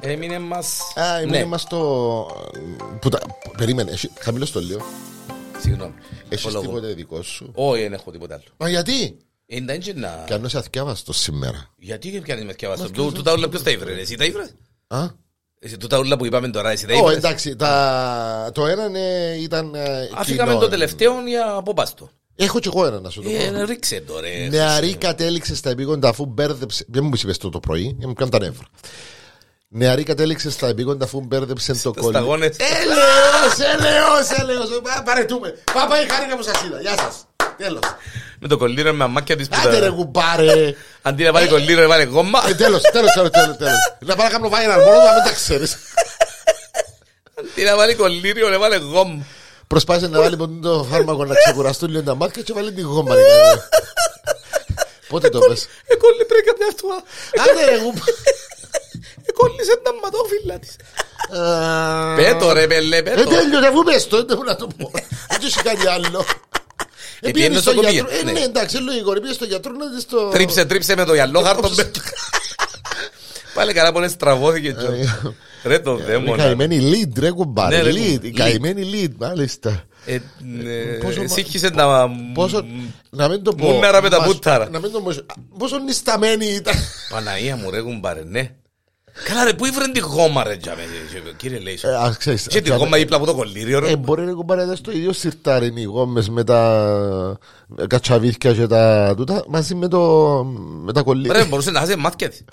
Έμεινε μας. Α, έμεινε μας το. Περίμενε, χαμηλώς το λέω. Συγγνώμη. Έχεις τίποτα δικό σου? Όχι, δεν έχω τίποτα άλλο. Μα γιατί? Κάνω σε αθιάβαστο σήμερα. Γιατί κάνεις με αθιάβαστο? Του τα ούλα ποιος τα ήβρε? Εσύ τα ήβρες? Του τα ούλα που είπαμε τώρα, εσύ τα ήβρες? Εντάξει, το έναν ήταν κοινό. Αφήκαμε το τελευταίο για απόπαστο. Έχω και εγώ ένα να σου το πω. Ρίξε το ρε. Νεαρή κατέληξε στα επίγοντα αφού μπέρδεψε. Δεν μου είπες το πρωί, μου κάνει τα νεύρα. Νεαρή κατέληξε στα επίγοντα αφού μπέρδεψε το κόλλι. Σταγόνες. Έλεος. Παρετούμε. Παπά η χάρηκα που σας είδα. Γεια σας. Τέλος. Με το κολλήρα με αμάκια της πουτα. Άντε ρε κουμπάρε. Αντί να βάλει κολλήρα να βάλει γόμμα. Τέλος. Να πάρει κάποιο viral μόνο να μην τα ξέρεις. Αντί να βάλει κολλήριο να βάλει γόμμα. Προσπάθησε να βάλει το φάρμακο να ξεκουραστούν λίγο τα μάτια και βάλει τη γόμμα. Πότε το πες? Εκολλήτρε κάποια αυτούα. Άντε ρε γουμπάρε. Εκολλήσε τα ματόφυλλα της. Πέτω ρε πέλε πέτω. Τέλειο να βγούμε στο έντεχνο να το πω. Δεν έχει κάνει άλλο. Επίενε στο γιατρό. Ναι, εντάξει, λογικό. Επίενε στο γιατρό να δεις το... Τρίψε με το γυαλό χάρτο. Πάλι καλά που είναι στραβώθηκε. Ρε το δαίμονα. Καημένη lead, ρε κουμπάρε. Καημένη lead, μάλιστα. Σύγχυσε τα... Να μην το πω... Μούναρα με τα μπούταρα. Πόσο νησταμένη ήταν. Παναία μου ρε κουμπάρε, ναι. Καλά ρε, πού ήβρεν τη γόμα ρε, κύριε Λέισον. Και τη γόμα δίπλα από το κολλήριο ρε. Μπορεί να κομπάρετε στο ίδιο σιρτάριν οι γόμες με τα κατσαβίθκια και τα τούτα μαζί με τα κολλήρια. Ρε, μπορούσε να χάσει μάτια της.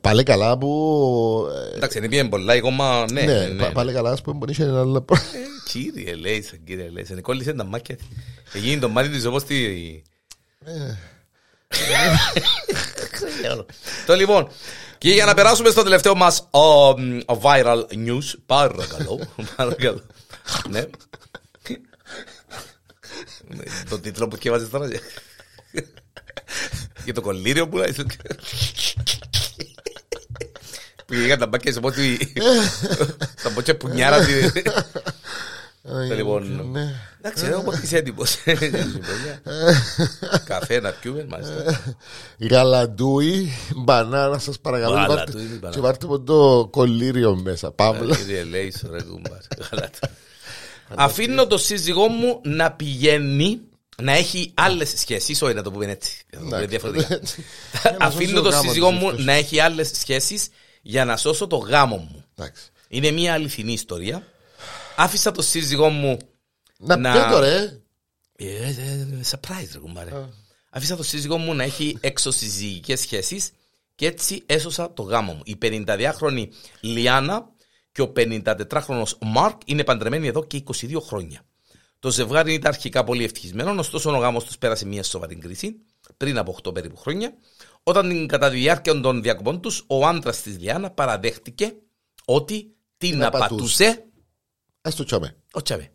Πάλε καλά που... Εντάξει, είναι πιέν πολλά η γόμα, ναι. Ναι, πάλε καλά, ας πούμε, μπορεί να είναι άλλο. Κύριε Λέισον, κόλλησε τα μάτια της. Εγίνει το μάτι της όπως τη... Το λοιπόν. Και για να περάσουμε στο τελευταίο μας viral news, παρακαλώ. Ναι. Το τίτλο που διαβάζεις τώρα. Για το κολλήριο που λέει. Που είχαν τα μπάκια σε πότι. Τα μπότσια πουνιάρα. Λοιπόν, εντάξει, δεν έχω ποτίσει έντυπος. Καφέ να πιούμε, μάλιστα. Γαλαντούι, μπανάνα, σας παρακαλώ. Και βάρτε με το κολλήριο μέσα, Παύλα. Αφήνω το σύζυγό μου να πηγαίνει, να έχει άλλες σχέσεις. Όχι, να το πούμε έτσι. Αφήνω το σύζυγό μου να έχει άλλες σχέσεις για να σώσω το γάμο μου. Είναι μια αληθινή ιστορία. Άφησα το σύζυγό μου να... Πέτω ρε! Surprise ρε κουμπάρε. Άφησα το σύζυγό μου να έχει εξωσυζυγικές σχέσεις και έτσι έσωσα το γάμο μου. Η 52χρονη Λιάνα και ο 54χρονος Μάρκ είναι παντρεμένοι εδώ και 22 χρόνια. Το ζευγάρι ήταν αρχικά πολύ ευτυχισμένο, ωστόσο ο γάμος τους πέρασε μια σοβαρή κρίση πριν από 8 περίπου χρόνια, όταν κατά τη διάρκεια των διακοπών τους ο άντρας της Λιάνα παραδέχτηκε ότι την απατούσε. Έστω τσάμε. Ο τσάμε.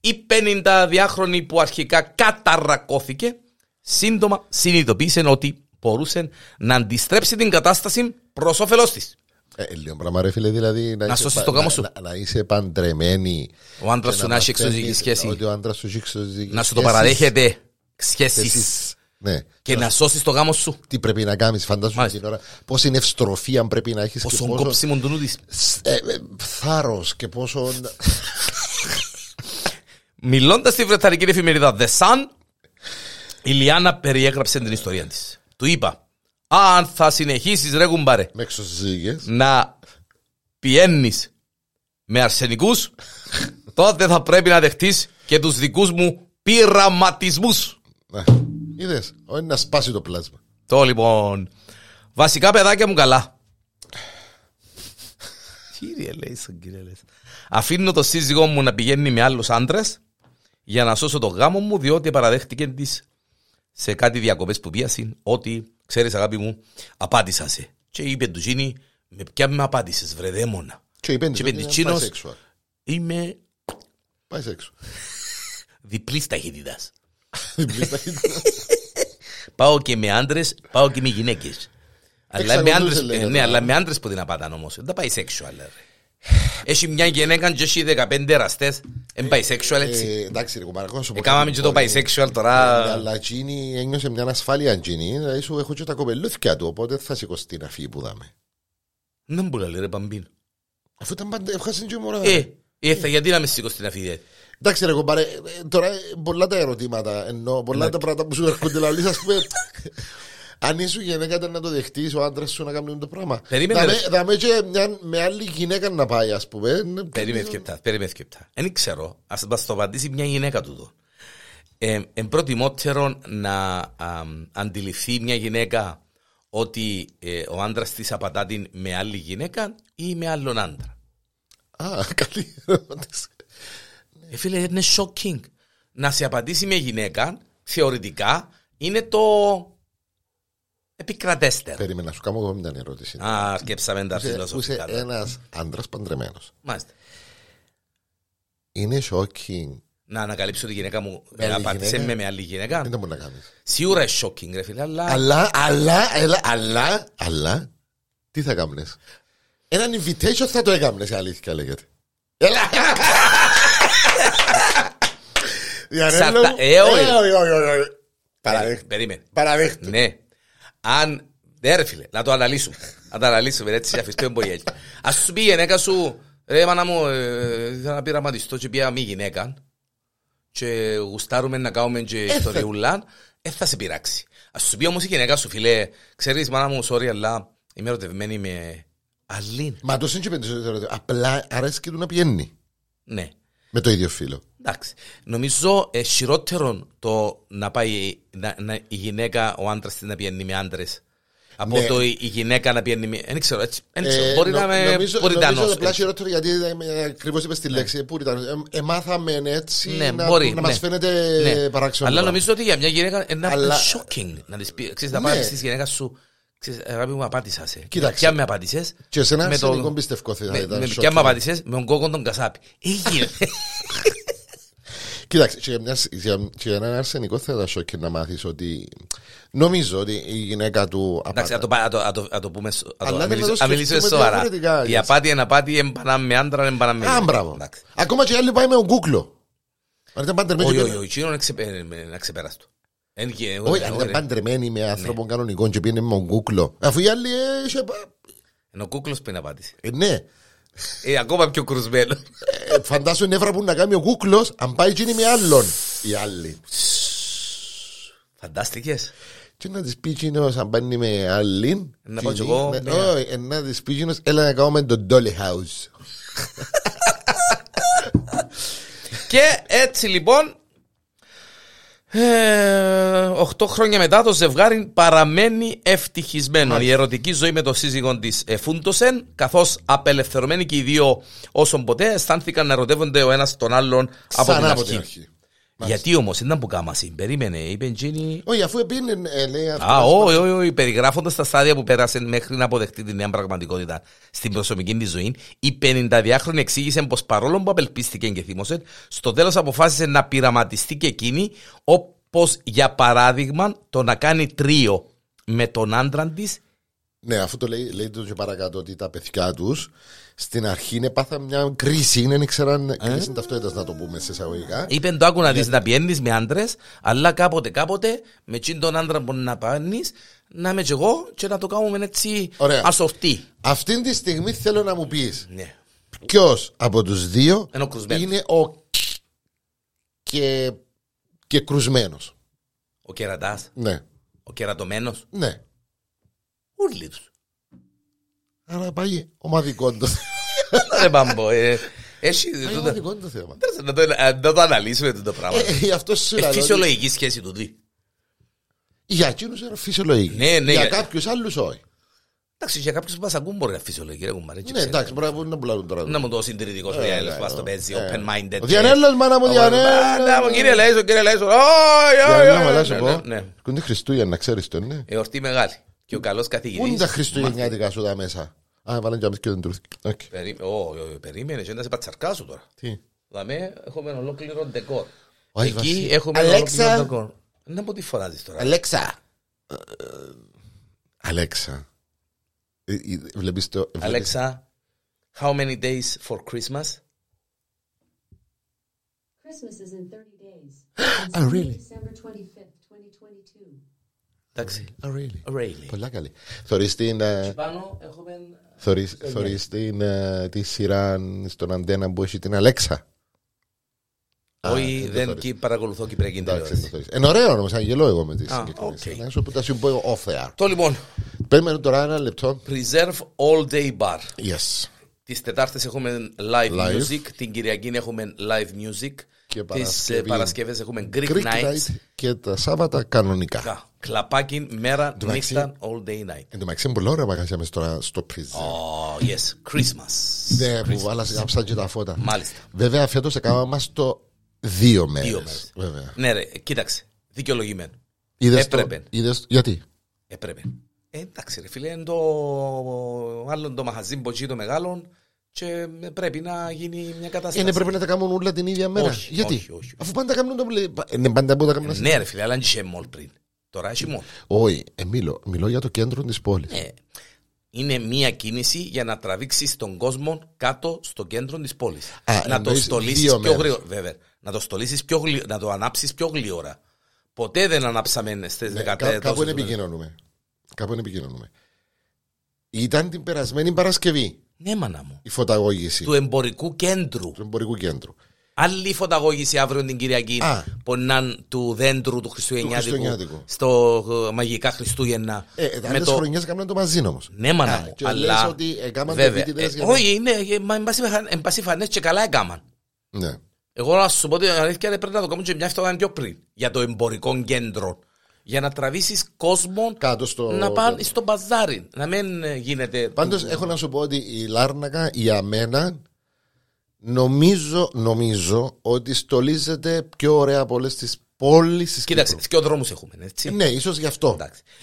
Η 52χρονη που αρχικά καταρακώθηκε, σύντομα συνειδητοποίησε ότι μπορούσε να αντιστρέψει την κατάσταση προς όφελός της. Λίγο πράγμα ρε φίλε, δηλαδή να είσαι παντρεμένη. Ο άντρας σου να έχει εξωτερική σχέση. Να σου το παραδέχεται σχέσεις. Ναι. Και να σώσει το γάμο σου. Τι πρέπει να κάνει, φαντάζομαι την ώρα. Πόση ευστροφία πρέπει να έχει. Πόσο κόψιμον του νου τη. Θάρρος και πόσο. Μιλώντας στη βρετανική εφημερίδα The Sun, η Λιάνα περιέγραψε την ιστορία τη. Του είπα: αν θα συνεχίσει, ρε κουμπάρε, να πιένει με αρσενικού, τότε θα πρέπει να δεχτεί και του δικού μου πειραματισμού. Είδες, όχι να σπάσει το πλάσμα. Το λοιπόν. Βασικά παιδάκια μου καλά. Κύριε Λέισον, κύριε Λέισον. Αφήνω το σύζυγό μου να πηγαίνει με άλλους άντρες για να σώσω το γάμο μου, διότι παραδέχτηκε της σε κάτι διακοπές που πιάσαν ότι ξέρεις αγάπη μου, απάτησα σε. Και είπε του Τζίνι, με ποια με απάτησες βρε δαίμονα. Και είπε του Τζίνος, είμαι διπλής ταχύτητας. Πάω και με άντρες, πάω και με γυναίκες. Αλλά με άντρες που την απάταν όμως. Δεν πάει sexual. Έχει μια γυναίκα και έχει 15 εραστές. Δεν πάει sexual έτσι. Εκάμαμε και το πάει sexual τώρα. Αλλά Τζίνι ένιωσε μια ασφάλεια Τζίνι. Δηλαδή σου έχω και τα κοπελούθηκια του. Οπότε θα σηκώσει την αφή που δάμε. Δεν μπορεί να λέει ρε παμπίν. Αφού ήταν πάντα ευχάσαν και μωρά. Γιατί να με σηκώσει την αφή. Εντάξει ρε κομπάρε, τώρα πολλά τα ερωτήματα, ενώ πολλά τα πράγματα που σου έρχονται να λύσεις, ας πούμε, αν ήσουν γυναίκα ήταν να το δεχτείς, ο άντρας σου να κάνουν το πράγμα. Θα με και με άλλη γυναίκα να πάει, ας πούμε. Περίμενε σκεπτά. Δεν ξέρω, ας το απαντήσει μια γυναίκα τούτο. Εν προτιμότερο να αντιληφθεί μια γυναίκα ότι ο άντρας της απατά την με άλλη γυναίκα ή με άλλον άντρα. Α, καλή ερώτηση. Φίλε, είναι shocking. Να σε απαντήσει μια γυναίκα, θεωρητικά, είναι το επικρατέστερο. Περίμενα, σου κάνω εγώ μια ερώτηση. Α, σκέψαμε τα φιλοσοφικά. Είσαι ένας άντρας παντρεμένος. Μάλιστα. Είναι shocking. Να ανακαλύψω τη γυναίκα μου, να απαντήσει με άλλη γυναίκα. Δεν μπορεί να κάνεις. Σίγουρα είναι shocking, ρε φίλε, αλλά... Αλλά, τι θα κάνεις. Έναν invitation θα το έκανες, αλήθεια λέγεται. Έλα! Παραδέχτηκε. Ναι. Αν. Ρε φίλε, να το αναλύσουμε. Να το αναλύσουμε έτσι, αφιστούμε πολύ έτσι. Α σου πει η γυναίκα σου, ρε μάνα μου, ήθελα να πειραματιστώ και πια μη γυναίκα. Και γουστάρουμε να κάνουμε και ιστοριούλα, θα σε πειράξει. Α σου πει όμω η γυναίκα σου, φίλε, ξέρει μάνα μου, sorry, αλλά είμαι ερωτευμένη με Αλήν. Μα το σύντομα, απλά αρέσκει του να πηγαίνει. Ναι. Με το ίδιο φίλο. Εντάξει. Νομίζω χειρότερο το να πάει η γυναίκα, ο άντρας της να πηγαίνει με άντρες. Από το η γυναίκα να πηγαίνει με. Δεν ξέρω. Μπορεί να είμαι πουριτανός. Νομίζω απλά χειρότερο γιατί ακριβώς είπες τη λέξη πουριτανός. Μάθαμε έτσι να μας φαίνεται παράξενο. Αλλά νομίζω ότι για μια γυναίκα είναι shocking. Να της πει, ξέρεις, να πάρεις τη γυναίκα σου. Αγάπη μου, απάντησα σε. Κοίταξε. Με απάντησες. Και σε ένα σενικό πιστευκό θα ήταν. Ποια με απάντησες με τον κόκκον τον κασάπι. Έγινε. Κοίταξε, και για ένα αρσενικό θα ήταν σοκ να μάθεις ότι νομίζω ότι η γυναίκα του απάτη. Εντάξει, να το πούμε. Αν μιλήσουμε σοβαρά. Η απάτη είναι απάτη, εμπανά με άντρα, εμπανά με γυναίκα. Ακόμα και οι άλλοι πάει με τον κούκλο. Ο Κίνο να ξεπεράστο. Όχι, αν ήταν παντρεμένοι με άνθρωπον κανονικών και πήγαινε με τον κούκλο. Αφού οι άλλοι... Ενώ ο κούκλος πήγαινε απάντηση. Ναι. Ακόμα πιο κρουσμένο. Φαντάσου νεύρα που να κάνει ο κούκλος, αν πάει γίνει με άλλον. Οι άλλοι. Φαντάστηκες. Και να της πει γίνος, αν πάνε με άλλην... Να πω και εγώ... Όχι, να της πει γίνος, έλα να κάνουμε το Dolly House. Και έτσι λοιπόν... 8 χρόνια μετά το ζευγάρι παραμένει ευτυχισμένο. Η ερωτική ζωή με τον σύζυγον της εφούντωσε, καθώς απελευθερωμένοι και οι δύο όσον ποτέ αισθάνθηκαν να ερωτεύονται ο ένας τον άλλον από την αρχή. Γιατί όμως ήταν που κάμασαι, περίμενε, είπε Τζίνι. Όχι, αφού πήγαινε, λέει αυτό. Όχι, περιγράφοντας τα στάδια που πέρασε μέχρι να αποδεχτεί τη νέα πραγματικότητα στην προσωπική της ζωή, η 52χρονη εξήγησε πως παρόλο που απελπίστηκε και θύμωσε, στο τέλος αποφάσισε να πειραματιστεί και εκείνη, όπως για παράδειγμα το να κάνει τρίο με τον άντρα της. Ναι, αφού το λέει το και παρακάτω ότι τα παιδιά τους στην αρχή πάθαν μια κρίση, δεν ήξεραν κρίση ταυτότητας, να το πούμε σε εισαγωγικά. Είπεν το άκου να δεις, να πιένεις με άντρες, αλλά κάποτε με τσιν τον άντρα μπορεί να πάνεις, να είμαι και εγώ και να το κάνουμε έτσι ασοφτή. Αυτή τη στιγμή θέλω να μου πεις ποιος από τους δύο είναι ο και κρουσμένος. Ο κερατάς. Ναι. Ο κερατωμένος. Ναι. Ούλοι τους. Άρα πάει ομαδικό το θέμα. Πάει ομαδικό το θέμα. Να το αναλύσουμε το πράγμα. Φυσιολογική σχέση του δει. Για εκείνους είναι φυσιολογική. Για κάποιους άλλους όχι. Εντάξει, για κάποιους που μας ακούν μπορεί να φυσιολογική. Ναι, εντάξει, μπορεί να πουλάρουν τώρα. Να μου το συντηρητικός διάλειος, πας το παίζει, open-minded. Ο Διανέλος, μάνα μου, Διανέλος. Να μου, κύριε Λέζο, κύριε Λέζο. Ω, και ο καλός καθηγητής. Πού είναι τα χριστουγεννιάτικα σου τα μέσα? Α, βάλαν και αμείς και δεν τρούθηκε. Περίμενε, δεν θα σε πατσαρκάσω τώρα. Τι? Δαμέ, έχουμε ολόκληρο ντεκόρ. Εκεί έχουμε ολόκληρο ντεκόρ. Να πω τι φωνάζεις τώρα. Αλέξα. Βλέπεις το... Αλέξα, how many days for Christmas? Christmas is in 30 days. Oh, really? December 25th, 2022. Εντάξει. Πολλά καλή. Θωρείς τη σειρά στον αντένα που έχει την Αλέξα? Όχι, δεν παρακολουθώ κυπριακή τηλεόραση. Είναι ωραίο όμως, αγγελώ εγώ με τις συγκεκριμένες. Να σου πω, θα σου πω off air. Το λοιπόν. Παίρνουμε τώρα ένα λεπτό. Preserve All Day Bar. Yes. Τις Τετάρτες έχουμε live music. Την Κυριακή έχουμε live music. Τις Παρασκευές έχουμε Greek Nights. Και τα Σάββατα κανονικά. Κλαπάκι, μέρα, νύχτα, all day night. Εν τω μεταξύ είναι πολύ ωραία μαγαζιά μες τώρα στο Preserve. Oh, yes, Christmas. Ναι, που βάλασα και τα φώτα. Μάλιστα. Βέβαια, φέτος έκανα μας το 2 μέρες. Ναι ρε, κοίταξε, δικαιολογημένο. Έπρεπε. Γιατί? Έπρεπε. Εντάξει ρε φίλε, είναι το άλλο το μαχαζί μποτσί το μεγάλο και πρέπει να γίνει μια κατάσταση. Είναι πρέπει να τα κάνουν όλα την ίδια μέρα. Όχι, γιατί? Όχι. Αφού πάντα κάνουν το... Είναι πάντα που τα κάνουν... Ναι ρε φίλε, αλλά είναι και μόλ πριν. Τώρα έχει μόνο. Όχι, μιλώ για το κέντρο της πόλης. Είναι μια κίνηση για να τραβήξεις τον κόσμο κάτω στο κέντρο της πόλης. Να το στολίσεις πιο γρήγορα. Βέβαια. Να το ανάψεις πιο γλυόρα. Ποτέ δεν ανάψαμε στις 14. Κάπου επικοινωνούμε. Ήταν την περασμένη Παρασκευή. Ναι, μάνα μου. Η φωταγώγηση. Του εμπορικού κέντρου. Άλλη φωταγώγηση αύριο την Κυριακή. Πονάν του δέντρου του Χριστουγεννιάτικου στο μαγικά Χριστούγεννα. Άλλες χρονιές έκαναν το μαζί όμως. Ναι μάνα μου. Αλλά βέβαια. Όχι, εν πάση φανές και καλά έκαναν. Εγώ να σου πω ότι πρέπει να το κάνουν και μια φτωχά πιο πριν. Για το εμπορικό κέντρο. Για να τραβήσεις κόσμο να πάνε στο μπαζάρι. Να μην γίνεται. Πάντως έχω να σου πω ότι η Λάρνακα, η Αμένα, Νομίζω ότι στολίζεται πιο ωραία από όλες τις πόλεις της Κύπρου. Κοίταξε, και ο δρόμος έχουμε, έτσι. Ναι, ίσως γι' αυτό.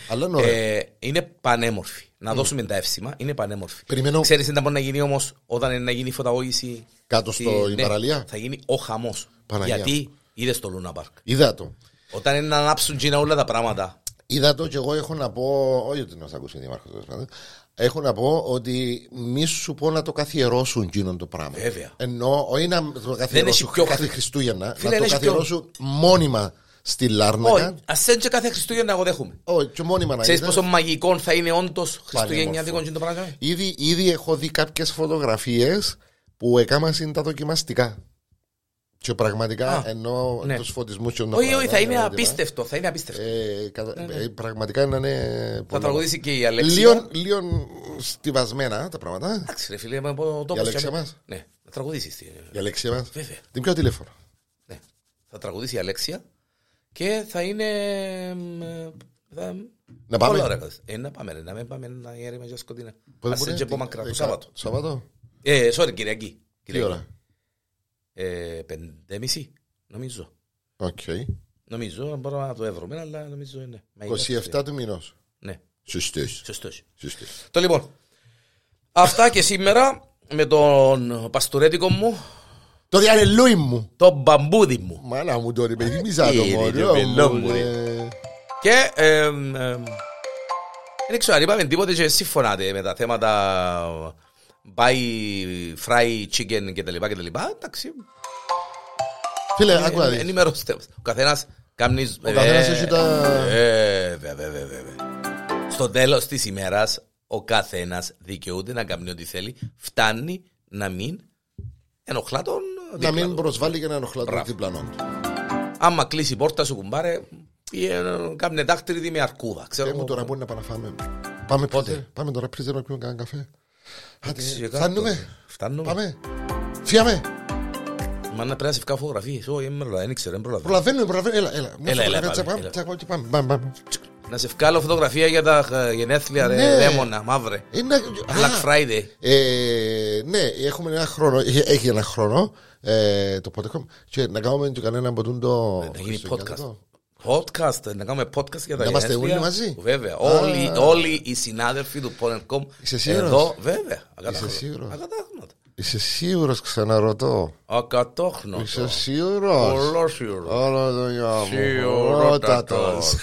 Αλλά είναι ωραία. Είναι πανέμορφη. Να δώσουμε τα εύσημα, είναι πανέμορφη. Ξέρεις τι θα μπορεί να γίνει όμως όταν είναι να γίνει η φωταγώγηση? Κάτω στην παραλία. Θα γίνει ο χαμός. Γιατί είδες το Λούνα Πάρκ. Είδα το. Όταν είναι να ανάψουν τζίνα όλα τα πράγματα. Είδα το και εγώ έχω να πω. Όχι ότι να σα ακούσει ο Δήμαρχος. Έχω να πω ότι μη σου πω να το καθιερώσουν εκείνον το πράγμα. Βέβαια. Ενώ όχι να το καθιερώσουν κάθε Χριστούγεννα, φίλε, να το καθιερώσουν μόνιμα στη Λάρνακα. Ας έτσι κάθε Χριστούγεννα εγώ δέχομαι. Όχι, και μόνιμα να είναι. Ξέρεις πόσο μαγικό θα είναι όντως Χριστούγεννιάτικο εκείνο το πράγμα. Ήδη έχω δει κάποιες φωτογραφίες που έκανα τα δοκιμαστικά. Και πραγματικά εννοώ τους φωτισμούς και ονομάδες. Όχι, θα είναι απίστευτο. Πραγματικά είναι... Θα τραγουδήσει και η Αλέξια. Λίγο στιβασμένα τα πράγματα. Εντάξει ρε φίλε, είμαι από τόπος. Η Αλέξια μας. Ναι, θα τραγουδήσει. Η Αλέξια μας. Βέβαια. Την πιο τηλέφωνο. Ναι, θα τραγουδήσει η Αλέξια Και θα είναι... Να πάμε. Να πάμε, να γέρουμε για σκοτεινά. Ας είναι και από μακρά, το Σάββατο. Σάββατο. Sorry, Κυριακή. Τι ώρα? 5:30, νομίζω. Οκ. Νομίζω, μπορώ να το έβρουμε, αλλά νομίζω είναι. 27 του μηνός. Ναι. Σωστός. Το λοιπόν, αυτά και σήμερα με τον παστουρέτικο μου. Το διαλελούι μου. Το μπαμπούδι μου. Μάνα μου τώρα, παιδί μιζά το μωρό μου. Και δεν ξέρω αν είπαμε τίποτε και συμφωνάτε με τα θέματα buy, fry, chicken κτλ. Εντάξει. Φίλε, ακούγατε. Ενημερώστε. Ο καθένας κάνει. Ο καθένας έχει τα... Βέβαια. Στο τέλος της ημέρας, ο καθένας δικαιούται να κάνει ό,τι θέλει. Φτάνει να μην ενοχλά τον διπλανό. Να μην προσβάλλει και να ενοχλά τον διπλανό. Άμα κλείσει η πόρτα σου, κουμπάρε, κάμνε δάχτυρι με αρκούδα. Ξέρω μου τώρα, μπορεί να παραφάμε. Πάμε πότε. Πάμε τώρα, πριν να πιούμε κανένα καφέ. Φτάνουμε. Πάμε. Φύγαμε. Μα να πρέπει να φωτογραφίες. Δεν ξέρω, δεν προλαβαίνω. Προλαβαίνουμε. Να σε βγάλω φωτογραφία για τα γενέθλια, ναι. Λέμονα, μαύρε. Black Friday. Ναι, έχουμε ένα χρόνο. Έχει ένα χρόνο. Το podcast. Και να κάνουμε και κανένα από το. Να γίνει podcast. Podcast. Να κάνουμε podcast για τα γενέθλια. Να είμαστε όλοι μαζί. Βέβαια. Όλοι οι συνάδελφοι του Porn.com. Είσαι σίγουρος? Εδώ, βέβαια. Ακατάχνοντα. Είσαι σίγουρος, ξαναρωτώ. Ακατόχνοντα. Είσαι σίγουρος? Ολόσίγουρος. Σίγουρότατος.